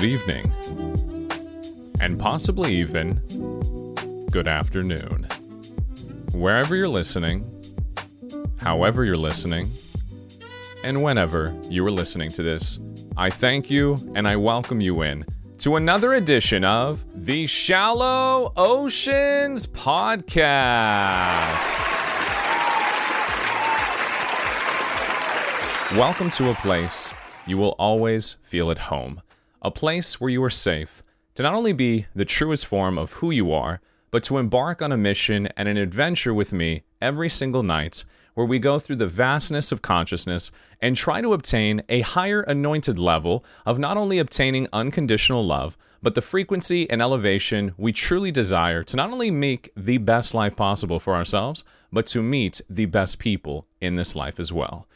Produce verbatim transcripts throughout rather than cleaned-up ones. good evening, and possibly even good afternoon. Wherever you're listening, however you're listening, and whenever you are listening to this, I thank you and I welcome you in to another edition of the Shallow Oceans Podcast. Welcome to a place you will always feel at home. A place where you are safe to not only be the truest form of who you are, but to embark on a mission and an adventure with me every single night, where we go through the vastness of consciousness and try to obtain a higher anointed level of not only obtaining unconditional love, but the frequency and elevation we truly desire to not only make the best life possible for ourselves, but to meet the best people in this life as well.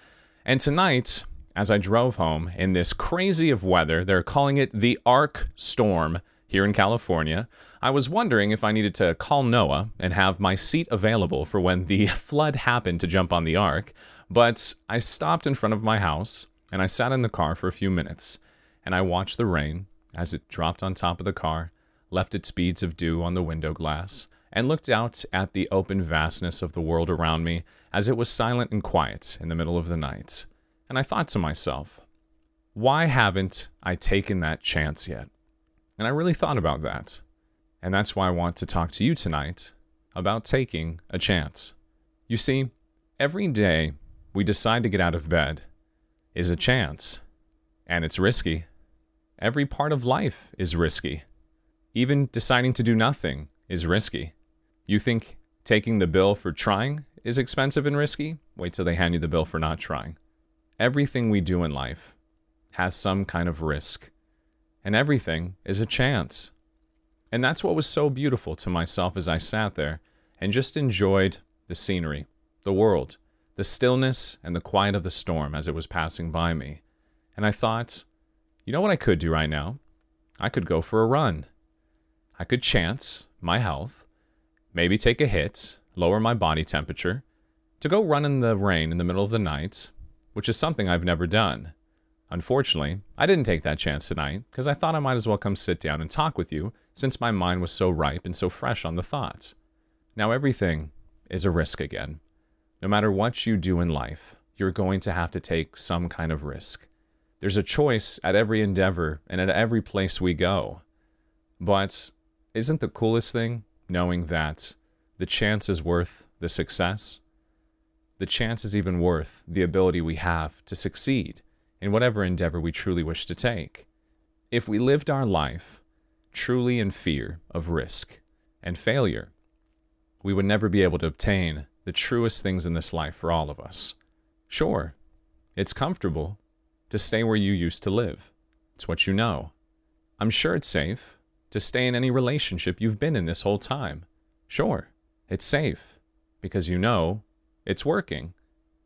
And tonight, as I drove home in this crazy of weather, they're calling it the Ark Storm here in California, I was wondering if I needed to call Noah and have my seat available for when the flood happened to jump on the Ark. But I stopped in front of my house and I sat in the car for a few minutes and I watched the rain as it dropped on top of the car, left its beads of dew on the window glass, and looked out at the open vastness of the world around me as it was silent and quiet in the middle of the night. And I thought to myself, why haven't I taken that chance yet? And I really thought about that. And that's why I want to talk to you tonight about taking a chance. You see, every day we decide to get out of bed is a chance, and it's risky. Every part of life is risky. Even deciding to do nothing is risky. You think taking the bill for trying is expensive and risky? Wait till they hand you the bill for not trying. Everything we do in life has some kind of risk, and everything is a chance. And that's what was so beautiful to myself as I sat there and just enjoyed the scenery, the world, the stillness, and the quiet of the storm as it was passing by me. And I thought, you know what I could do right now? I could go for a run. I could chance my health, maybe take a hit, lower my body temperature, to go run in the rain in the middle of the night, which is something I've never done. Unfortunately, I didn't take that chance tonight because I thought I might as well come sit down and talk with you since my mind was so ripe and so fresh on the thoughts. Now everything is a risk again. No matter what you do in life, you're going to have to take some kind of risk. There's a choice at every endeavor and at every place we go. But isn't the coolest thing knowing that the chance is worth the success? The chance is even worth the ability we have to succeed in whatever endeavor we truly wish to take. If we lived our life truly in fear of risk and failure, we would never be able to obtain the truest things in this life for all of us. Sure, it's comfortable to stay where you used to live. It's what you know. I'm sure it's safe to stay in any relationship you've been in this whole time. Sure, it's safe because you know it's working.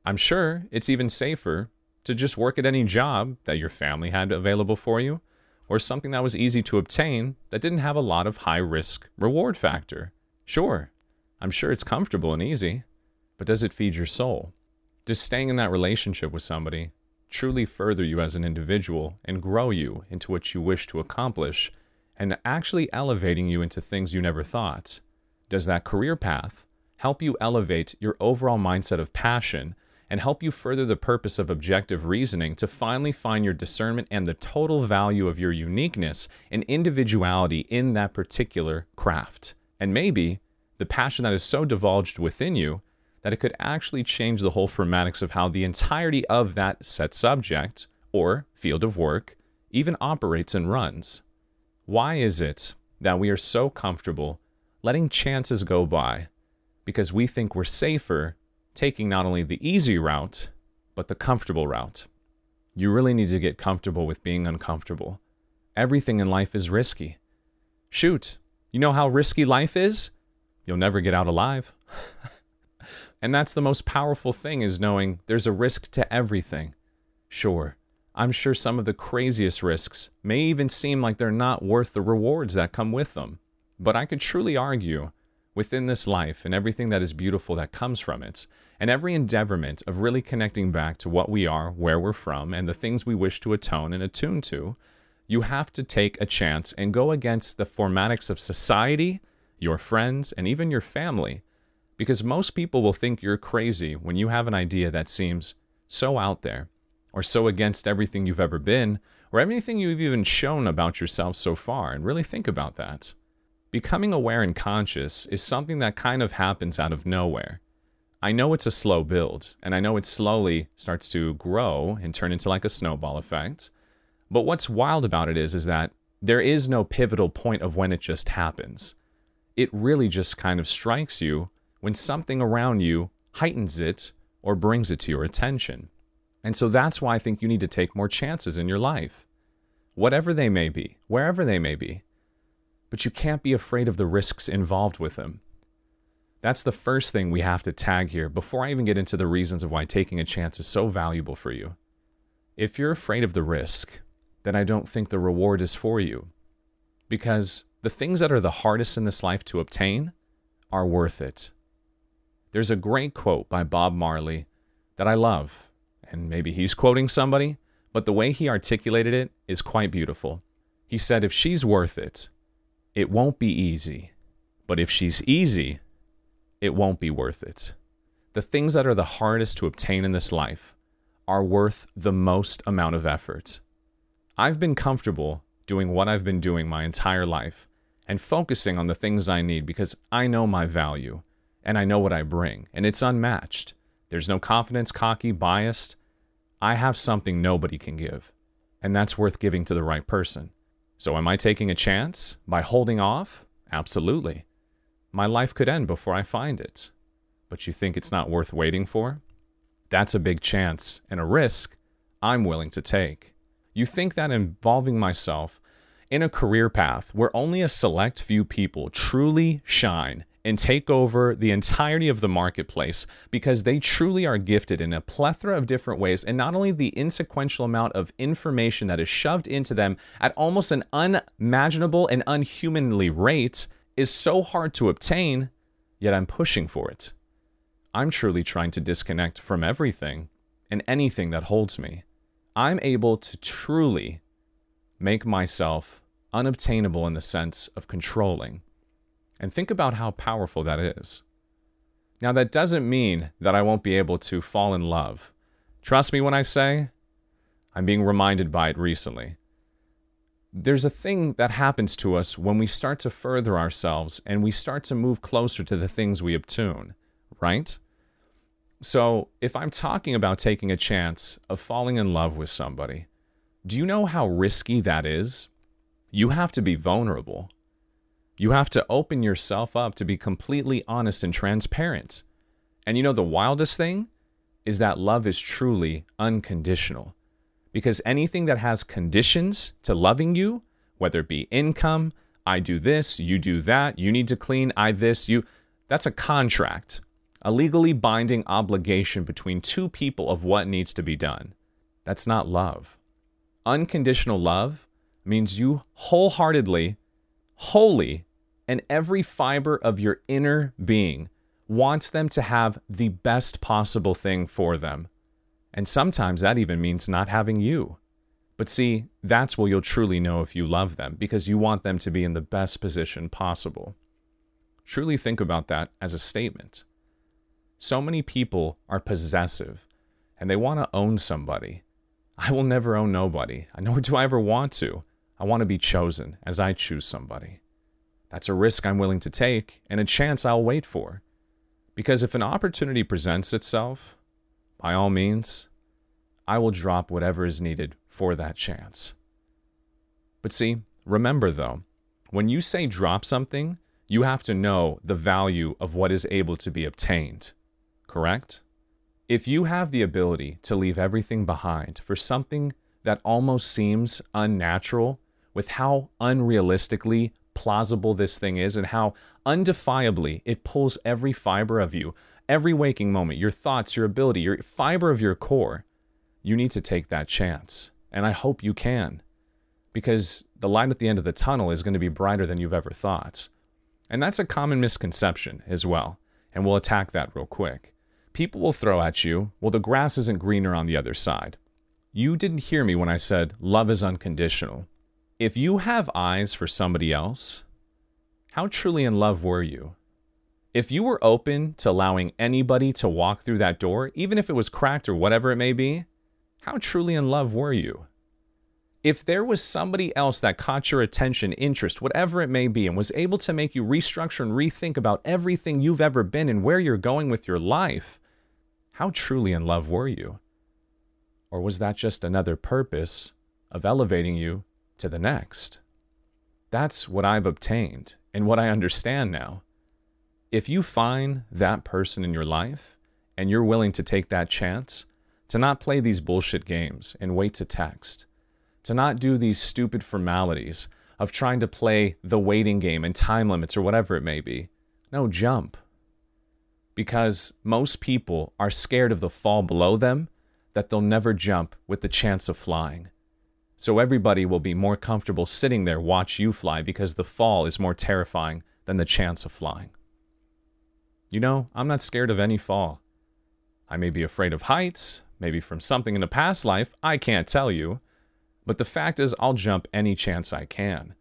I'm sure it's even safer to just work at any job that your family had available for you, or something that was easy to obtain that didn't have a lot of high risk reward factor. Sure, I'm sure it's comfortable and easy, but does it feed your soul? Does staying in that relationship with somebody truly further you as an individual and grow you into what you wish to accomplish, and actually elevating you into things you never thought? Does that career path help you elevate your overall mindset of passion and help you further the purpose of objective reasoning to finally find your discernment and the total value of your uniqueness and individuality in that particular craft? And maybe the passion that is so divulged within you that it could actually change the whole formatics of how the entirety of that set subject or field of work even operates and runs. Why is it that we are so comfortable letting chances go by because we think we're safer taking not only the easy route, but the comfortable route? You really need to get comfortable with being uncomfortable. Everything in life is risky. Shoot, you know how risky life is? You'll never get out alive. And that's the most powerful thing, is knowing there's a risk to everything. Sure, I'm sure some of the craziest risks may even seem like they're not worth the rewards that come with them. But I could truly argue within this life and everything that is beautiful that comes from it, and every endeavorment of really connecting back to what we are, where we're from, and the things we wish to atone and attune to, you have to take a chance and go against the formatics of society, your friends, and even your family. Because most people will think you're crazy when you have an idea that seems so out there, or so against everything you've ever been, or everything you've even shown about yourself so far, and really think about that. Becoming aware and conscious is something that kind of happens out of nowhere. I know it's a slow build, and I know it slowly starts to grow and turn into like a snowball effect, but what's wild about it is, is that there is no pivotal point of when it just happens. It really just kind of strikes you when something around you heightens it or brings it to your attention. And so that's why I think you need to take more chances in your life, whatever they may be, wherever they may be. But you can't be afraid of the risks involved with them. That's the first thing we have to tag here before I even get into the reasons of why taking a chance is so valuable for you. If you're afraid of the risk, then I don't think the reward is for you, because the things that are the hardest in this life to obtain are worth it. There's a great quote by Bob Marley that I love, and maybe he's quoting somebody, but the way he articulated it is quite beautiful. He said, if she's worth it, it won't be easy, but if she's easy, it won't be worth it. The things that are the hardest to obtain in this life are worth the most amount of effort. I've been comfortable doing what I've been doing my entire life and focusing on the things I need because I know my value and I know what I bring, and it's unmatched. There's no confidence, cocky, biased. I have something nobody can give, and that's worth giving to the right person. So am I taking a chance by holding off? Absolutely. My life could end before I find it. But you think it's not worth waiting for? That's a big chance and a risk I'm willing to take. You think that involving myself in a career path where only a select few people truly shine and take over the entirety of the marketplace because they truly are gifted in a plethora of different ways, and not only the inconsequential amount of information that is shoved into them at almost an unimaginable and unhumanly rate is so hard to obtain, yet I'm pushing for it. I'm truly trying to disconnect from everything and anything that holds me. I'm able to truly make myself unobtainable in the sense of controlling. And think about how powerful that is. Now, that doesn't mean that I won't be able to fall in love. Trust me when I say, I'm being reminded by it recently. There's a thing that happens to us when we start to further ourselves and we start to move closer to the things we obtune, right? So if I'm talking about taking a chance of falling in love with somebody, do you know how risky that is? You have to be vulnerable. You have to open yourself up to be completely honest and transparent. And you know the wildest thing is that love is truly unconditional. Because anything that has conditions to loving you, whether it be income, I do this, you do that, you need to clean, I this, you, that's a contract, a legally binding obligation between two people of what needs to be done. That's not love. Unconditional love means you wholeheartedly, wholly, and every fiber of your inner being wants them to have the best possible thing for them. And sometimes that even means not having you. But see, that's where you'll truly know if you love them, because you want them to be in the best position possible. Truly think about that as a statement. So many people are possessive, and they want to own somebody. I will never own nobody, nor do I ever want to. I want to be chosen as I choose somebody. That's a risk I'm willing to take and a chance I'll wait for. Because if an opportunity presents itself, by all means, I will drop whatever is needed for that chance. But see, remember though, when you say drop something, you have to know the value of what is able to be obtained, correct? If you have the ability to leave everything behind for something that almost seems unnatural with how unrealistically plausible this thing is and how undefiably it pulls every fiber of you, every waking moment, your thoughts, your ability, your fiber of your core, you need to take that chance. And I hope you can, because the light at the end of the tunnel is going to be brighter than you've ever thought. And that's a common misconception as well. And we'll attack that real quick. People will throw at you, well, the grass isn't greener on the other side. You didn't hear me when I said love is unconditional. If you have eyes for somebody else, how truly in love were you? If you were open to allowing anybody to walk through that door, even if it was cracked or whatever it may be, how truly in love were you? If there was somebody else that caught your attention, interest, whatever it may be, and was able to make you restructure and rethink about everything you've ever been and where you're going with your life, how truly in love were you? Or was that just another purpose of elevating you to the next? That's what I've obtained and what I understand now. If you find that person in your life and you're willing to take that chance, to not play these bullshit games and wait to text, to not do these stupid formalities of trying to play the waiting game and time limits or whatever it may be. No, jump. Because most people are scared of the fall below them, that they'll never jump with the chance of flying. So everybody will be more comfortable sitting there, watch you fly, because the fall is more terrifying than the chance of flying. You know, I'm not scared of any fall. I may be afraid of heights, maybe from something in a past life, I can't tell you. But the fact is, I'll jump any chance I can,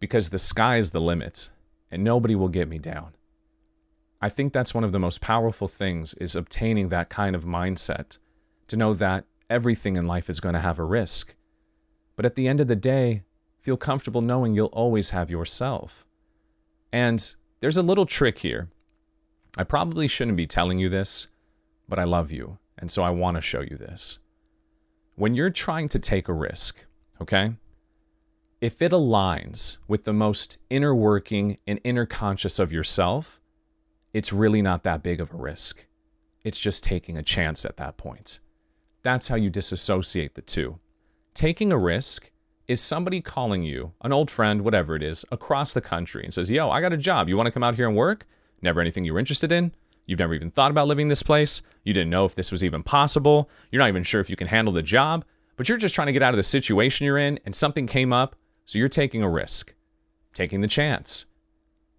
because the sky is the limit and nobody will get me down. I think that's one of the most powerful things, is obtaining that kind of mindset, to know that everything in life is going to have a risk. But at the end of the day, feel comfortable knowing you'll always have yourself. And there's a little trick here. I probably shouldn't be telling you this, but I love you, and so I want to show you this. When you're trying to take a risk, okay, if it aligns with the most inner working and inner conscious of yourself, it's really not that big of a risk. It's just taking a chance at that point. That's how you disassociate the two. Taking a risk is somebody calling you, an old friend, whatever it is, across the country and says, yo, I got a job. You want to come out here and work? Never anything you were interested in. You've never even thought about living this place. You didn't know if this was even possible. You're not even sure if you can handle the job, but you're just trying to get out of the situation you're in, and something came up, so you're taking a risk, taking the chance,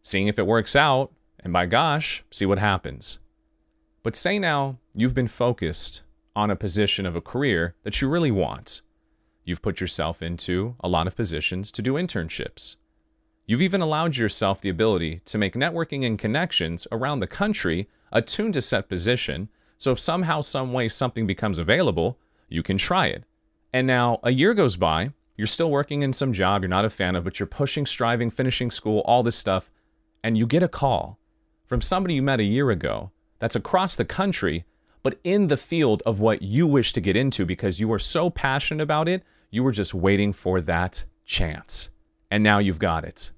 seeing if it works out, and by gosh, see what happens. But say now you've been focused on a position of a career that you really want. You've put yourself into a lot of positions to do internships. You've even allowed yourself the ability to make networking and connections around the country attuned to set position, so if somehow, some way, something becomes available, you can try it. And now a year goes by, you're still working in some job you're not a fan of, but you're pushing, striving, finishing school, all this stuff, and you get a call from somebody you met a year ago that's across the country, but in the field of what you wish to get into, because you were so passionate about it, you were just waiting for that chance. And now you've got it.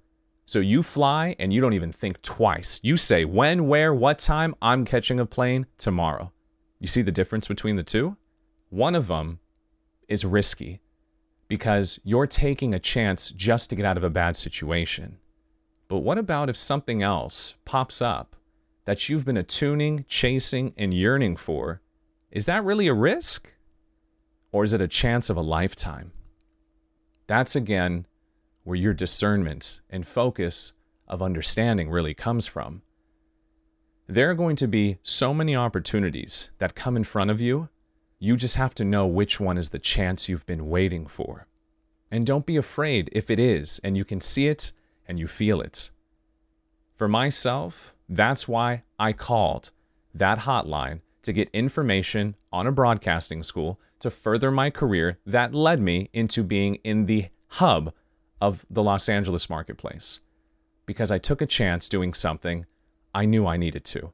So you fly and you don't even think twice. You say, when, where, what time, I'm catching a plane tomorrow. You see the difference between the two? One of them is risky, because you're taking a chance just to get out of a bad situation. But what about if something else pops up that you've been attuning, chasing, and yearning for? Is that really a risk? Or is it a chance of a lifetime? That's, again, where your discernment and focus of understanding really comes from. There are going to be so many opportunities that come in front of you. You just have to know which one is the chance you've been waiting for. And don't be afraid if it is, and you can see it and you feel it. For myself, that's why I called that hotline to get information on a broadcasting school to further my career that led me into being in the hub of the Los Angeles marketplace, because I took a chance doing something I knew I needed to.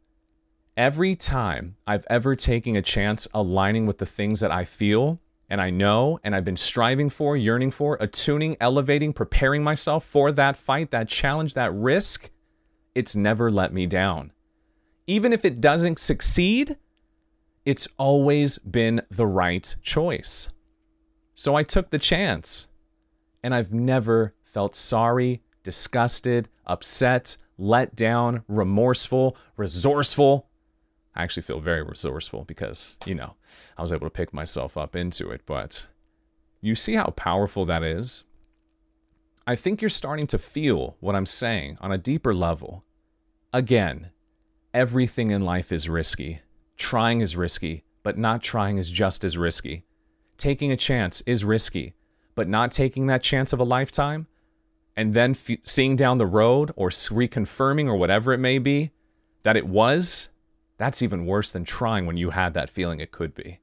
Every time I've ever taken a chance aligning with the things that I feel and I know and I've been striving for, yearning for, attuning, elevating, preparing myself for that fight, that challenge, that risk, it's never let me down. Even if it doesn't succeed, it's always been the right choice. So I took the chance. And I've never felt sorry, disgusted, upset, let down, remorseful, resourceful. I actually feel very resourceful because, you know, I was able to pick myself up into it. But you see how powerful that is? I think you're starting to feel what I'm saying on a deeper level. Again, everything in life is risky. Trying is risky, but not trying is just as risky. Taking a chance is risky. but not taking that chance of a lifetime, and then f- seeing down the road or reconfirming or whatever it may be that it was, that's even worse than trying when you had that feeling it could be.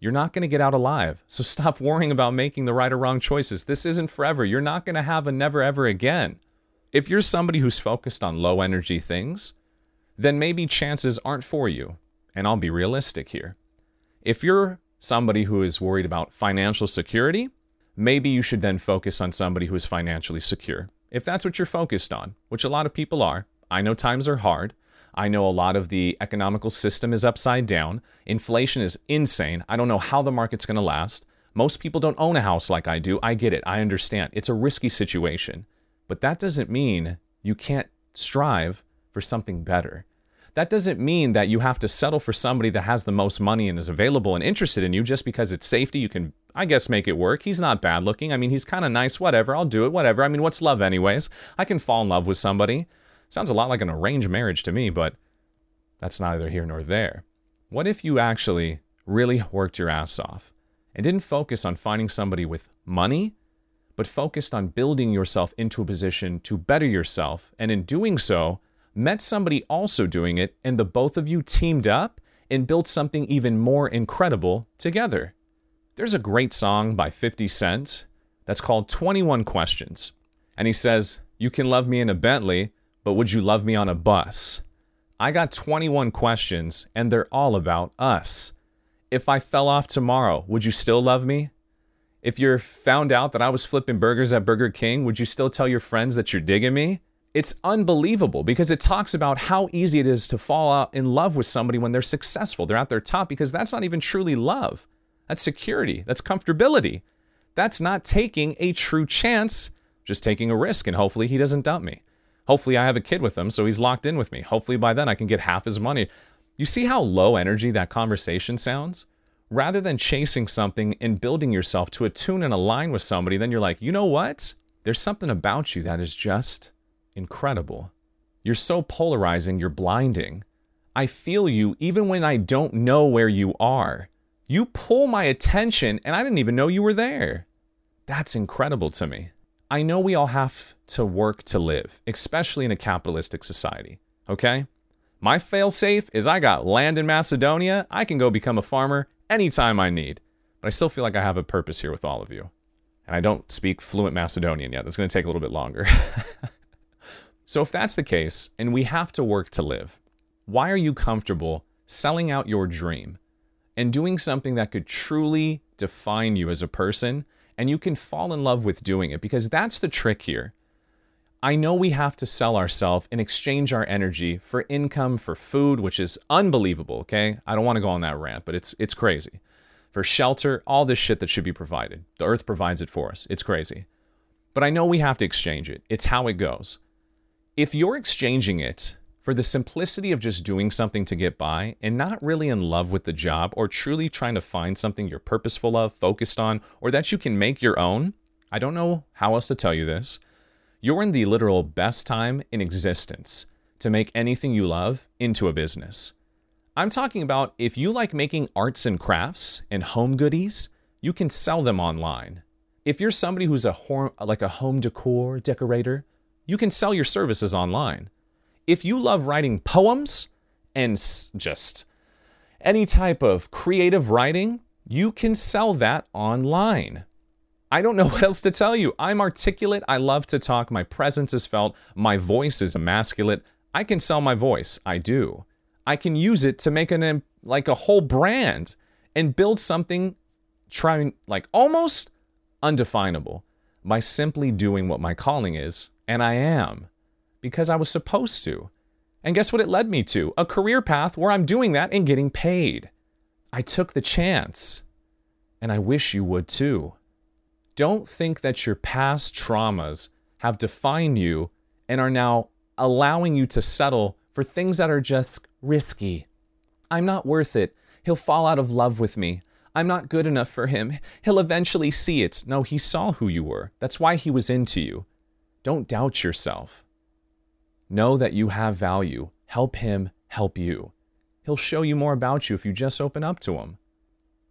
You're not going to get out alive, so stop worrying about making the right or wrong choices. This isn't forever. You're not going to have a never ever again. If you're somebody who's focused on low energy things, then maybe chances aren't for you. And I'll be realistic here. If you're somebody who is worried about financial security, maybe you should then focus on somebody who is financially secure. If that's what you're focused on, which a lot of people are. I know times are hard. I know a lot of the economical system is upside down. Inflation is insane. I don't know how the market's going to last. Most people don't own a house like I do. I get it. I understand. It's a risky situation. But that doesn't mean you can't strive for something better. That doesn't mean that you have to settle for somebody that has the most money and is available and interested in you just because it's safety. You can, I guess, make it work. He's not bad looking. I mean, he's kind of nice, whatever. I'll do it, whatever. I mean, what's love anyways? I can fall in love with somebody. Sounds a lot like an arranged marriage to me, but that's neither here nor there. What if you actually really worked your ass off and didn't focus on finding somebody with money, but focused on building yourself into a position to better yourself, and in doing so, met somebody also doing it, and the both of you teamed up and built something even more incredible together? There's a great song by fifty cent that's called twenty-one questions. And he says, you can love me in a Bentley, but would you love me on a bus? I got twenty-one questions, and they're all about us. If I fell off tomorrow, would you still love me? If you found out that I was flipping burgers at Burger King, would you still tell your friends that you're digging me? It's unbelievable because it talks about how easy it is to fall out in love with somebody when they're successful. They're at their top, because that's not even truly love. That's security. That's comfortability. That's not taking a true chance, just taking a risk, and hopefully he doesn't dump me. Hopefully I have a kid with him, so he's locked in with me. Hopefully by then I can get half his money. You see how low energy that conversation sounds? Rather than chasing something and building yourself to attune and align with somebody, then you're like, you know what? There's something about you that is just incredible. You're so polarizing, you're blinding. I feel you even when I don't know where you are. You pull my attention and I didn't even know you were there. That's incredible to me. I know we all have to work to live, especially in a capitalistic society, okay? My fail-safe is I got land in Macedonia. I can go become a farmer anytime I need. But I still feel like I have a purpose here with all of you. And I don't speak fluent Macedonian yet. That's going to take a little bit longer. So if that's the case, and we have to work to live, why are you comfortable selling out your dream and doing something that could truly define you as a person, and you can fall in love with doing it? Because that's the trick here. I know we have to sell ourselves and exchange our energy for income, for food, which is unbelievable, okay? I don't want to go on that rant, but it's it's crazy. For shelter, all this shit that should be provided. The earth provides it for us. It's crazy. But I know we have to exchange it. It's how it goes. If you're exchanging it for the simplicity of just doing something to get by and not really in love with the job or truly trying to find something you're purposeful of, focused on, or that you can make your own, I don't know how else to tell you this, you're in the literal best time in existence to make anything you love into a business. I'm talking about if you like making arts and crafts and home goodies, you can sell them online. If you're somebody who's a home, like a home decor decorator, you can sell your services online. If you love writing poems and just any type of creative writing, you can sell that online. I don't know what else to tell you. I'm articulate. I love to talk. My presence is felt. My voice is emasculate. I can sell my voice. I do. I can use it to make an like a whole brand and build something trying like almost undefinable by simply doing what my calling is. And I am, because I was supposed to. And guess what it led me to? A career path where I'm doing that and getting paid. I took the chance, and I wish you would too. Don't think that your past traumas have defined you and are now allowing you to settle for things that are just risky. I'm not worth it. He'll fall out of love with me. I'm not good enough for him. He'll eventually see it. No, he saw who you were. That's why he was into you. Don't doubt yourself. Know that you have value. Help him help you. He'll show you more about you if you just open up to him.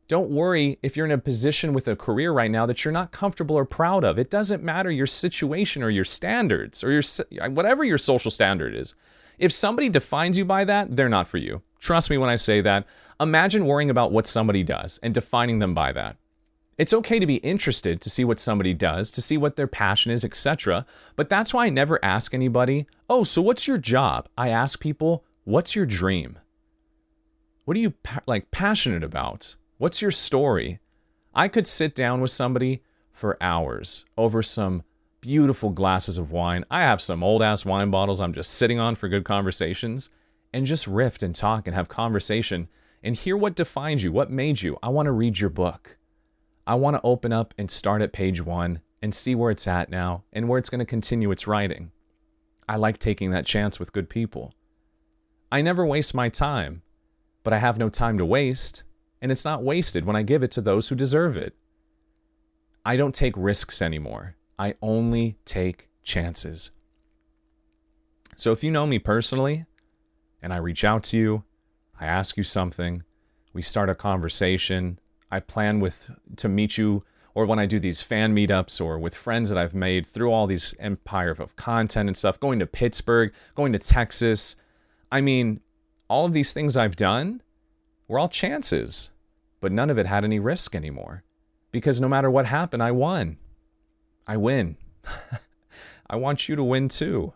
Don't worry if you're in a position with a career right now that you're not comfortable or proud of. It doesn't matter your situation or your standards or your whatever your social standard is. If somebody defines you by that, they're not for you. Trust me when I say that. Imagine worrying about what somebody does and defining them by that. It's okay to be interested to see what somebody does, to see what their passion is, et cetera. But that's why I never ask anybody, oh, so what's your job? I ask people, what's your dream? What are you like passionate about? What's your story? I could sit down with somebody for hours over some beautiful glasses of wine. I have some old-ass wine bottles I'm just sitting on for good conversations, and just riff and talk and have conversation and hear what defines you, what made you. I want to read your book. I want to open up and start at page one and see where it's at now and where it's going to continue its writing. I like taking that chance with good people. I never waste my time, but I have no time to waste. And it's not wasted when I give it to those who deserve it. I don't take risks anymore. I only take chances. So if you know me personally, and I reach out to you, I ask you something, we start a conversation, I plan with to meet you, or when I do these fan meetups or with friends that I've made through all these empire of content and stuff, going to Pittsburgh, going to Texas. I mean, all of these things I've done were all chances. But none of it had any risk anymore, because no matter what happened, I won. I win. I want you to win too.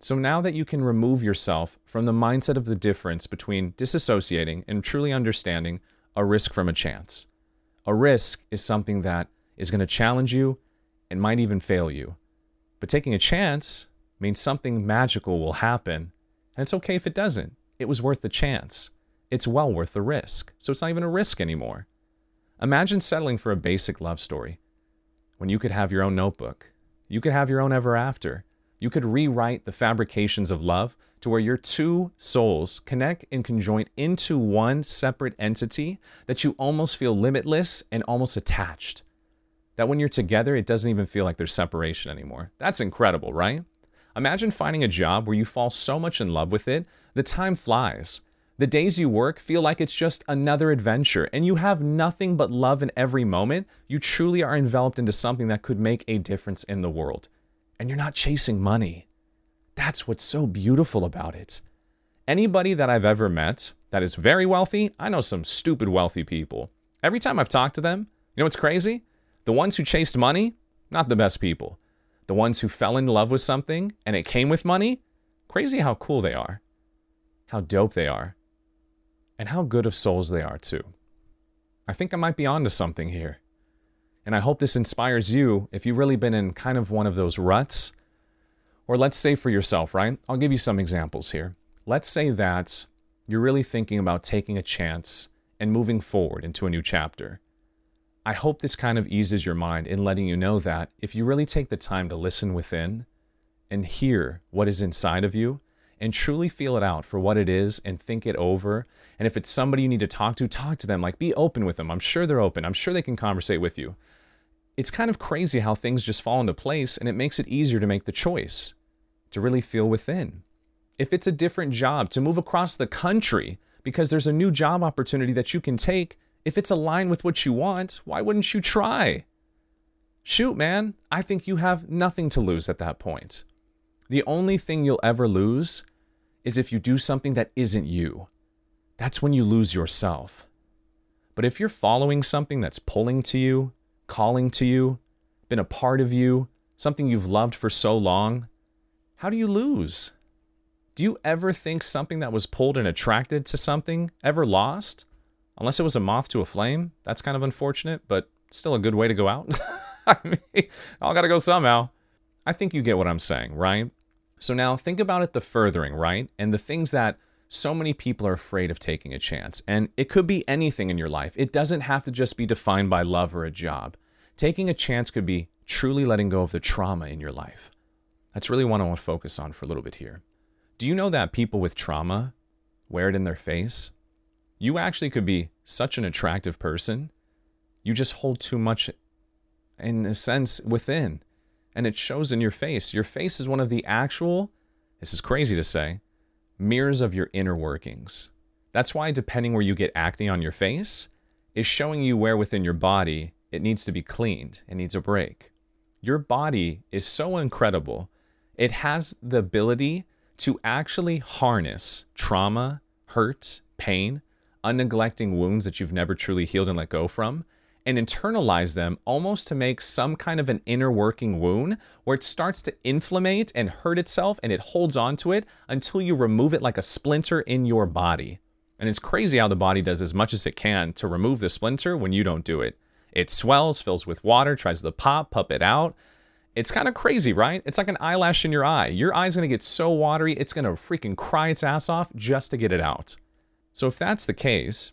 So now that you can remove yourself from the mindset of the difference between disassociating and truly understanding a risk from a chance. A risk is something that is going to challenge you and might even fail you. But taking a chance means something magical will happen, and it's okay if it doesn't. It was worth the chance. It's well worth the risk. So it's not even a risk anymore. Imagine settling for a basic love story when you could have your own notebook. You could have your own ever after. You could rewrite the fabrications of love to where your two souls connect and conjoin into one separate entity that you almost feel limitless and almost attached. That when you're together, it doesn't even feel like there's separation anymore. That's incredible, right? Imagine finding a job where you fall so much in love with it, the time flies. The days you work feel like it's just another adventure, and you have nothing but love in every moment. You truly are enveloped into something that could make a difference in the world. And you're not chasing money. That's what's so beautiful about it. Anybody that I've ever met that is very wealthy, I know some stupid wealthy people. Every time I've talked to them, you know what's crazy? The ones who chased money, not the best people. The ones who fell in love with something and it came with money, crazy how cool they are, how dope they are. And how good of souls they are too. I think I might be onto something here. And I hope this inspires you if you've really been in kind of one of those ruts. Or let's say for yourself, right? I'll give you some examples here. Let's say that you're really thinking about taking a chance and moving forward into a new chapter. I hope this kind of eases your mind in letting you know that if you really take the time to listen within and hear what is inside of you, and truly feel it out for what it is and think it over. And if it's somebody you need to talk to, talk to them. Like, be open with them. I'm sure they're open. I'm sure they can conversate with you. It's kind of crazy how things just fall into place, and it makes it easier to make the choice, to really feel within. If it's a different job, to move across the country because there's a new job opportunity that you can take, if it's aligned with what you want, why wouldn't you try? Shoot, man, I think you have nothing to lose at that point. The only thing you'll ever lose is if you do something that isn't you. That's when you lose yourself. But if you're following something that's pulling to you, calling to you, been a part of you, something you've loved for so long, how do you lose? Do you ever think something that was pulled and attracted to something ever lost? Unless it was a moth to a flame. That's kind of unfortunate, but still a good way to go out. I mean, I'll gotta go somehow. I think you get what I'm saying, right? So now think about it, the furthering, right? And the things that so many people are afraid of taking a chance. And it could be anything in your life. It doesn't have to just be defined by love or a job. Taking a chance could be truly letting go of the trauma in your life. That's really what I want to focus on for a little bit here. Do you know that people with trauma wear it in their face? You actually could be such an attractive person. You just hold too much, in a sense, within. And it shows in your face. Your face is one of the actual, this is crazy to say, mirrors of your inner workings. That's why depending where you get acne on your face, is showing you where within your body it needs to be cleaned. It needs a break. Your body is so incredible. It has the ability to actually harness trauma, hurt, pain, unneglecting wounds that you've never truly healed and let go from, and internalize them almost to make some kind of an inner working wound where it starts to inflammate and hurt itself, and it holds onto it until you remove it like a splinter in your body. And it's crazy how the body does as much as it can to remove the splinter when you don't do it. It swells, fills with water, tries to pop, pop it out. It's kind of crazy, right? It's like an eyelash in your eye. Your eye's gonna get so watery, it's gonna freaking cry its ass off just to get it out. So if that's the case,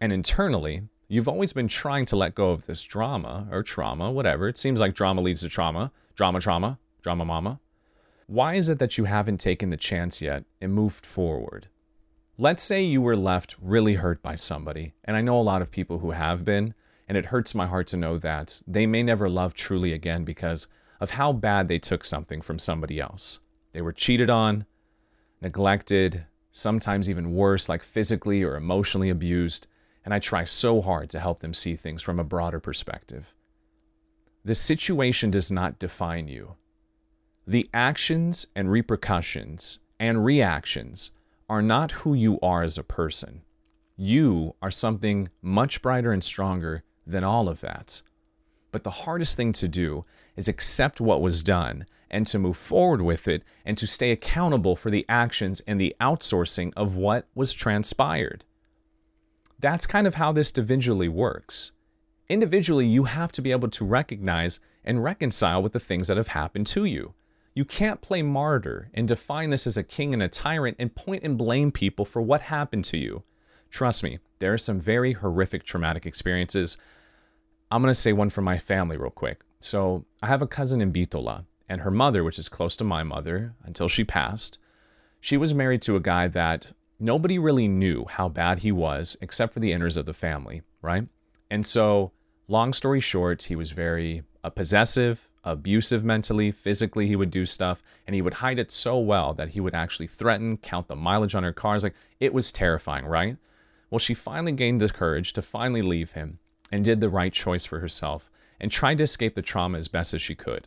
and internally, you've always been trying to let go of this drama or trauma, whatever. It seems like drama leads to trauma, drama, trauma, drama mama. Why is it that you haven't taken the chance yet and moved forward? Let's say you were left really hurt by somebody, and I know a lot of people who have been, and it hurts my heart to know that they may never love truly again because of how bad they took something from somebody else. They were cheated on, neglected, sometimes even worse, like physically or emotionally abused. And I try so hard to help them see things from a broader perspective. The situation does not define you. The actions and repercussions and reactions are not who you are as a person. You are something much brighter and stronger than all of that. But the hardest thing to do is accept what was done and to move forward with it and to stay accountable for the actions and the outsourcing of what was transpired. That's kind of how this individually works. Individually, you have to be able to recognize and reconcile with the things that have happened to you. You can't play martyr and define this as a king and a tyrant and point and blame people for what happened to you. Trust me, there are some very horrific traumatic experiences. I'm going to say one from my family real quick. So I have a cousin in Bitola, and her mother, which is close to my mother until she passed, she was married to a guy that nobody really knew how bad he was except for the inners of the family, right? And so, long story short, he was very uh, possessive, abusive mentally, physically he would do stuff, and he would hide it so well that he would actually threaten, count the mileage on her cars. Like, it was terrifying, right? Well, she finally gained the courage to finally leave him and did the right choice for herself and tried to escape the trauma as best as she could.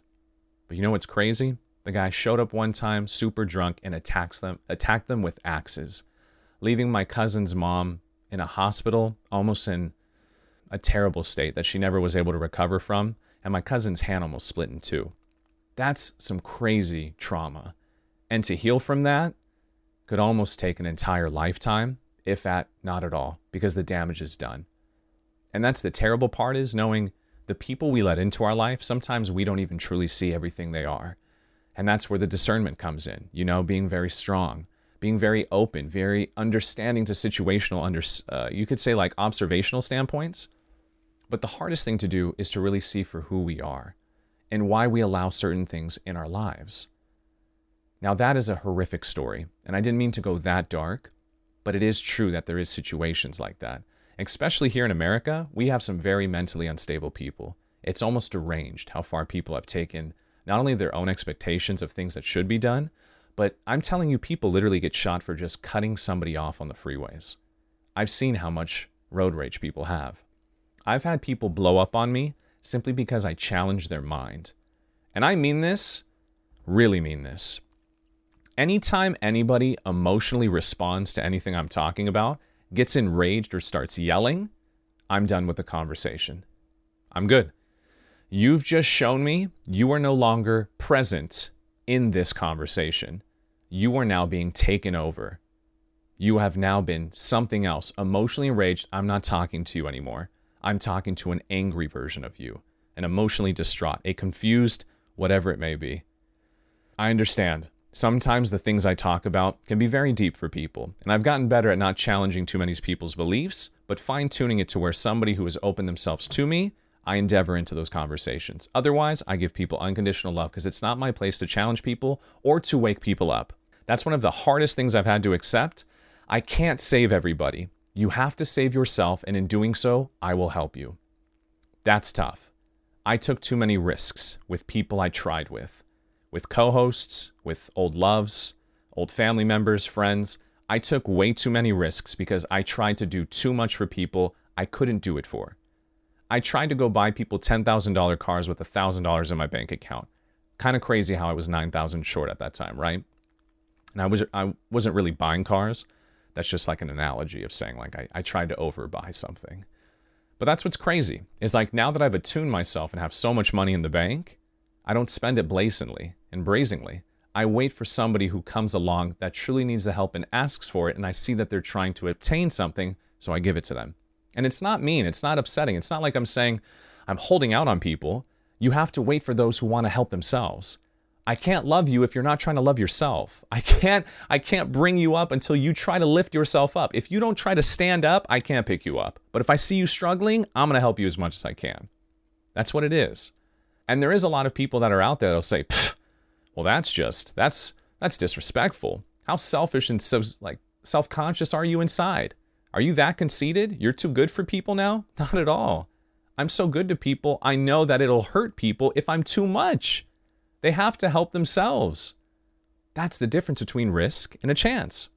But you know what's crazy? The guy showed up one time, super drunk, and attacks them, attacked them with axes, leaving my cousin's mom in a hospital, almost in a terrible state that she never was able to recover from, and my cousin's hand almost split in two. That's some crazy trauma. And to heal from that could almost take an entire lifetime, if at not at all, because the damage is done. And that's the terrible part, is knowing the people we let into our life, sometimes we don't even truly see everything they are. And that's where the discernment comes in, you know, being very strong, being very open, very understanding to situational, under, uh, you could say like observational standpoints. But the hardest thing to do is to really see for who we are and why we allow certain things in our lives. Now that is a horrific story, and I didn't mean to go that dark, but it is true that there is situations like that. Especially here in America, we have some very mentally unstable people. It's almost deranged how far people have taken not only their own expectations of things that should be done, but I'm telling you, people literally get shot for just cutting somebody off on the freeways. I've seen how much road rage people have. I've had people blow up on me simply because I challenged their mind. And I mean this, really mean this. Anytime anybody emotionally responds to anything I'm talking about, gets enraged or starts yelling, I'm done with the conversation. I'm good. You've just shown me you are no longer present in this conversation. You are now being taken over. You have now been something else. Emotionally enraged, I'm not talking to you anymore. I'm talking to an angry version of you, an emotionally distraught, a confused, whatever it may be. I understand. Sometimes the things I talk about can be very deep for people, and I've gotten better at not challenging too many people's beliefs, but fine-tuning it to where somebody who has opened themselves to me, I endeavor into those conversations. Otherwise, I give people unconditional love because it's not my place to challenge people or to wake people up. That's one of the hardest things I've had to accept. I can't save everybody. You have to save yourself, and in doing so, I will help you. That's tough. I took too many risks with people I tried with, with co-hosts, with old loves, old family members, friends. I took way too many risks because I tried to do too much for people I couldn't do it for. I tried to go buy people ten thousand dollars cars with one thousand dollars in my bank account. Kind of crazy how I was nine thousand short at that time, right? And I, was, I wasn't really buying cars. That's just like an analogy of saying like I, I tried to overbuy something. But that's what's crazy. Is like now that I've attuned myself and have so much money in the bank, I don't spend it blatantly and brazenly. I wait for somebody who comes along that truly needs the help and asks for it, and I see that they're trying to obtain something, so I give it to them. And it's not mean, it's not upsetting. It's not like I'm saying I'm holding out on people. You have to wait for those who want to help themselves. I can't love you if you're not trying to love yourself. I can't I can't bring you up until you try to lift yourself up. If you don't try to stand up, I can't pick you up. But if I see you struggling, I'm going to help you as much as I can. That's what it is. And there is a lot of people that are out there that'll say, "Well, that's just that's that's disrespectful. How selfish and so like self-conscious are you inside? Are you that conceited? You're too good for people now?" Not at all. I'm so good to people. I know that it'll hurt people if I'm too much. They have to help themselves. That's the difference between risk and a chance.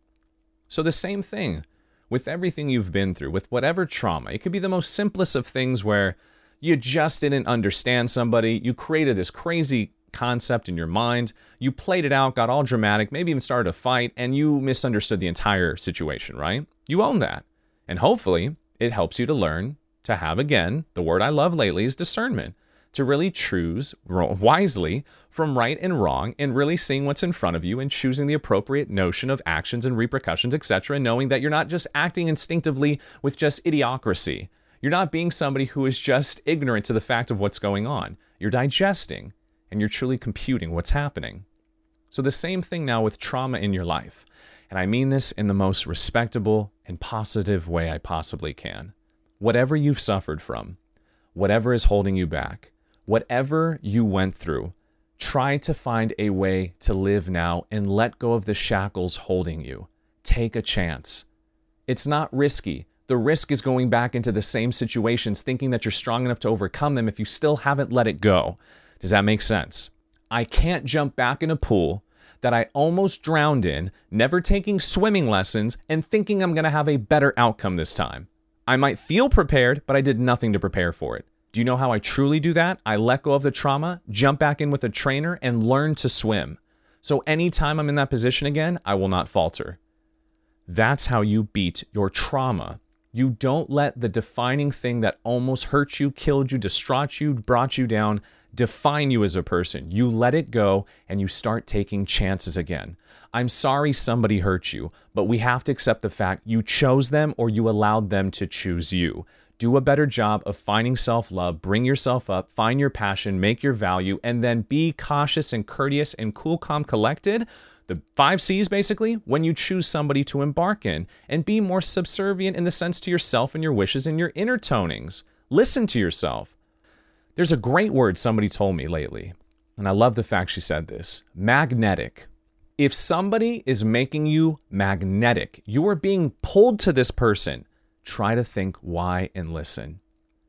So the same thing with everything you've been through, with whatever trauma. It could be the most simplest of things where you just didn't understand somebody. You created this crazy concept in your mind. You played it out, got all dramatic, maybe even started a fight, and you misunderstood the entire situation, right? You own that. And hopefully it helps you to learn to have, again, the word I love lately is discernment. To really choose wisely from right and wrong and really seeing what's in front of you and choosing the appropriate notion of actions and repercussions, et cetera, and knowing that you're not just acting instinctively with just idiocracy. You're not being somebody who is just ignorant to the fact of what's going on. You're digesting and you're truly computing what's happening. So the same thing now with trauma in your life. And I mean this in the most respectable and positive way I possibly can. Whatever you've suffered from, whatever is holding you back, whatever you went through, try to find a way to live now and let go of the shackles holding you. Take a chance. It's not risky. The risk is going back into the same situations, thinking that you're strong enough to overcome them if you still haven't let it go. Does that make sense? I can't jump back in a pool that I almost drowned in, never taking swimming lessons, and thinking I'm going to have a better outcome this time. I might feel prepared, but I did nothing to prepare for it. Do you know how I truly do that? I let go of the trauma, jump back in with a trainer, and learn to swim. So anytime I'm in that position again, I will not falter. That's how you beat your trauma. You don't let the defining thing that almost hurt you, killed you, distraught you, brought you down, define you as a person. You let it go and you start taking chances again. I'm sorry somebody hurt you, but we have to accept the fact you chose them or you allowed them to choose you. Do a better job of finding self-love, bring yourself up, find your passion, make your value, and then be cautious and courteous and cool, calm, collected. The five C's basically, when you choose somebody to embark in, and be more subservient in the sense to yourself and your wishes and your inner tonings. Listen to yourself. There's a great word somebody told me lately, and I love the fact she said this, magnetic. If somebody is making you magnetic, you are being pulled to this person. Try to think why and listen.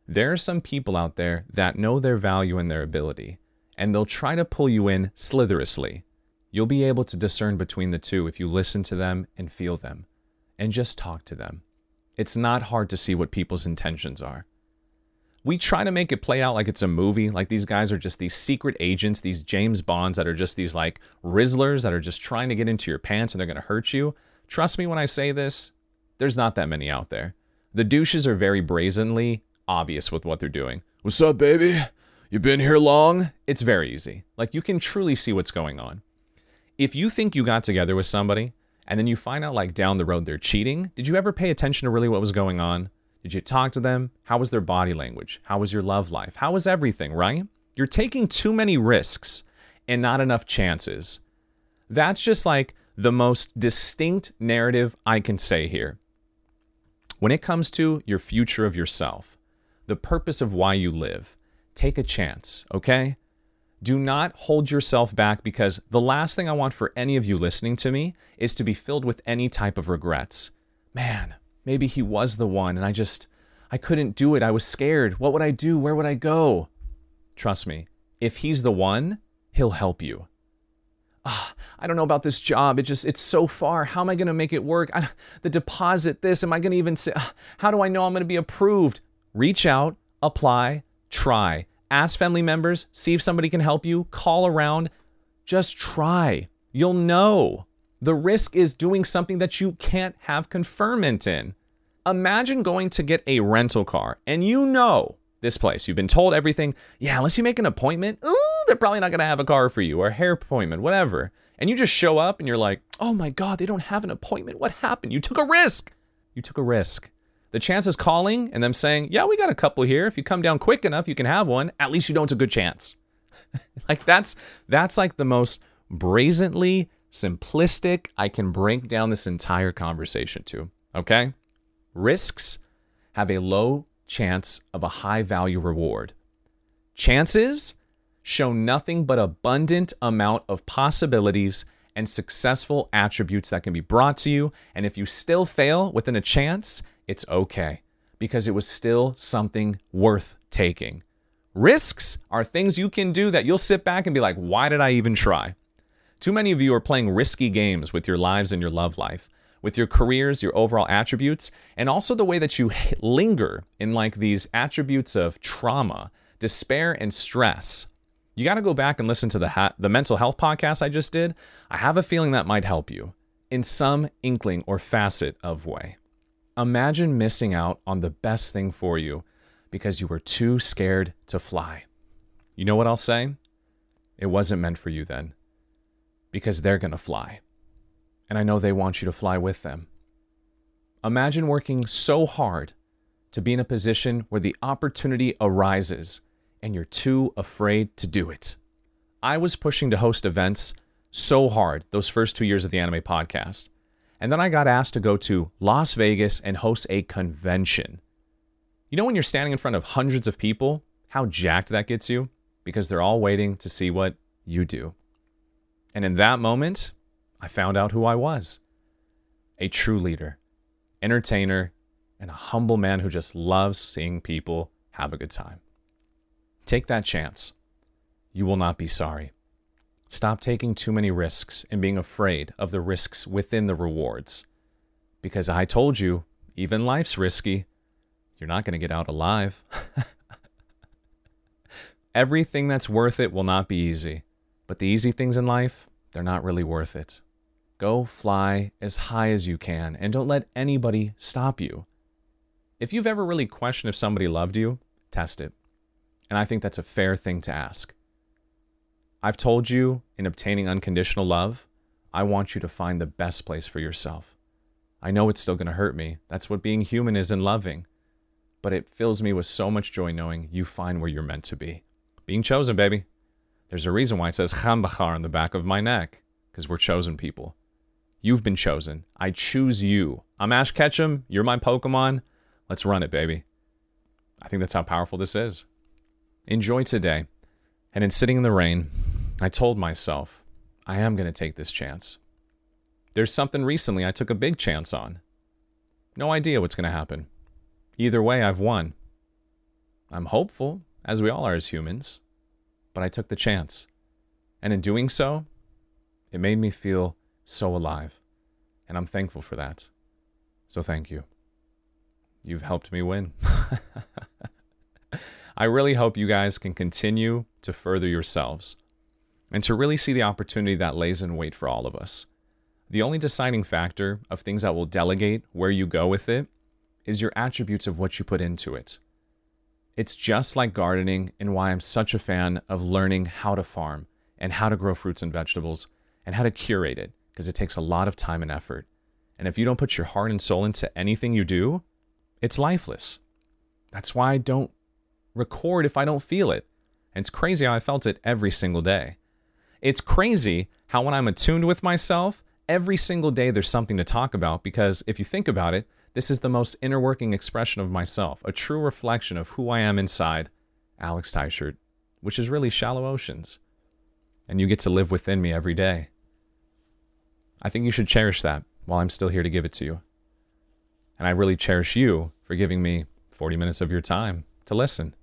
There are some people out there that know their value and their ability, and they'll try to pull you in slitherously. You'll be able to discern between the two if you listen to them and feel them, and just talk to them. It's not hard to see what people's intentions are. We try to make it play out like it's a movie, like these guys are just these secret agents, these James Bonds that are just these like Rizzlers that are just trying to get into your pants and they're going to hurt you. Trust me when I say this, there's not that many out there. The douches are very brazenly obvious with what they're doing. What's up, baby? You been here long? It's very easy. Like, you can truly see what's going on. If you think you got together with somebody and then you find out like down the road they're cheating, did you ever pay attention to really what was going on? Did you talk to them? How was their body language? How was your love life? How was everything, right? You're taking too many risks and not enough chances. That's just like the most distinct narrative I can say here. When it comes to your future of yourself, the purpose of why you live, take a chance, okay? Do not hold yourself back, because the last thing I want for any of you listening to me is to be filled with any type of regrets. Man, maybe he was the one and I just, I couldn't do it. I was scared. What would I do? Where would I go? Trust me, if he's the one, he'll help you. oh, I don't know about this job. It just, it's so far. How am I going to make it work? I, the deposit, this, am I going to even say, how do I know I'm going to be approved? Reach out, apply, try. Ask family members, see if somebody can help you, call around, just try. You'll know. The risk is doing something that you can't have confirmation in. Imagine going to get a rental car and you know this place. You've been told everything. Yeah, unless you make an appointment, ooh, they're probably not going to have a car for you, or a hair appointment, whatever. And you just show up and you're like, oh my God, they don't have an appointment. What happened? You took a risk. You took a risk. The chances calling and them saying, yeah, we got a couple here. If you come down quick enough, you can have one. At least you know it's a good chance. Like that's that's like the most brazenly simplistic I can break down this entire conversation to, okay? Risks have a low chance of a high value reward. Chances show nothing but abundant amount of possibilities and successful attributes that can be brought to you. And if you still fail within a chance, it's okay, because it was still something worth taking. Risks are things you can do that you'll sit back and be like, why did I even try? Too many of you are playing risky games with your lives and your love life, with your careers, your overall attributes, and also the way that you linger in like these attributes of trauma, despair, and stress. You got to go back and listen to the ha- the mental health podcast I just did. I have a feeling that might help you in some inkling or facet of way. Imagine missing out on the best thing for you because you were too scared to fly. You know what I'll say? It wasn't meant for you then, because they're going to fly. And I know they want you to fly with them. Imagine working so hard to be in a position where the opportunity arises and you're too afraid to do it. I was pushing to host events so hard those first two years of the Anime Podcast. And then I got asked to go to Las Vegas and host a convention. You know when you're standing in front of hundreds of people, how jacked that gets you? Because they're all waiting to see what you do. And in that moment, I found out who I was. A true leader, entertainer, and a humble man who just loves seeing people have a good time. Take that chance. You will not be sorry. Stop taking too many risks and being afraid of the risks within the rewards. Because I told you, even life's risky. You're not going to get out alive. Everything that's worth it will not be easy. But the easy things in life, they're not really worth it. Go fly as high as you can and don't let anybody stop you. If you've ever really questioned if somebody loved you, test it. And I think that's a fair thing to ask. I've told you in obtaining unconditional love, I want you to find the best place for yourself. I know it's still going to hurt me. That's what being human is and loving. But it fills me with so much joy knowing you find where you're meant to be. Being chosen, baby. There's a reason why it says Chambachar on the back of my neck, because we're chosen people. You've been chosen. I choose you. I'm Ash Ketchum. You're my Pokemon. Let's run it, baby. I think that's how powerful this is. Enjoy today. And in sitting in the rain, I told myself, I am going to take this chance. There's something recently I took a big chance on. No idea what's going to happen. Either way, I've won. I'm hopeful, as we all are as humans. But I took the chance. And in doing so, it made me feel so alive. And I'm thankful for that. So thank you. You've helped me win. I really hope you guys can continue to further yourselves and to really see the opportunity that lays in wait for all of us. The only deciding factor of things that will delegate where you go with it is your attributes of what you put into it. It's just like gardening and why I'm such a fan of learning how to farm and how to grow fruits and vegetables and how to curate it, because it takes a lot of time and effort. And if you don't put your heart and soul into anything you do, it's lifeless. That's why I don't record if I don't feel it. And it's crazy how I felt it every single day. It's crazy how when I'm attuned with myself, every single day there's something to talk about, because if you think about it, this is the most inner working expression of myself, a true reflection of who I am inside, Alex Teichert, which is really Shallow Oceans. And you get to live within me every day. I think you should cherish that while I'm still here to give it to you. And I really cherish you for giving me forty minutes of your time to listen.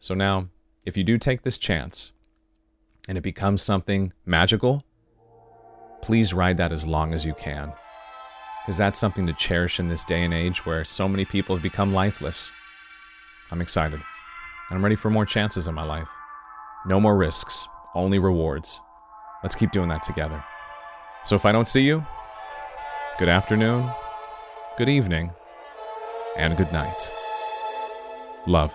So now, if you do take this chance and it becomes something magical, please ride that as long as you can. Because that's something to cherish in this day and age where so many people have become lifeless. I'm excited. And I'm ready for more chances in my life. No more risks, only rewards. Let's keep doing that together. So if I don't see you, good afternoon, good evening, and good night. Love.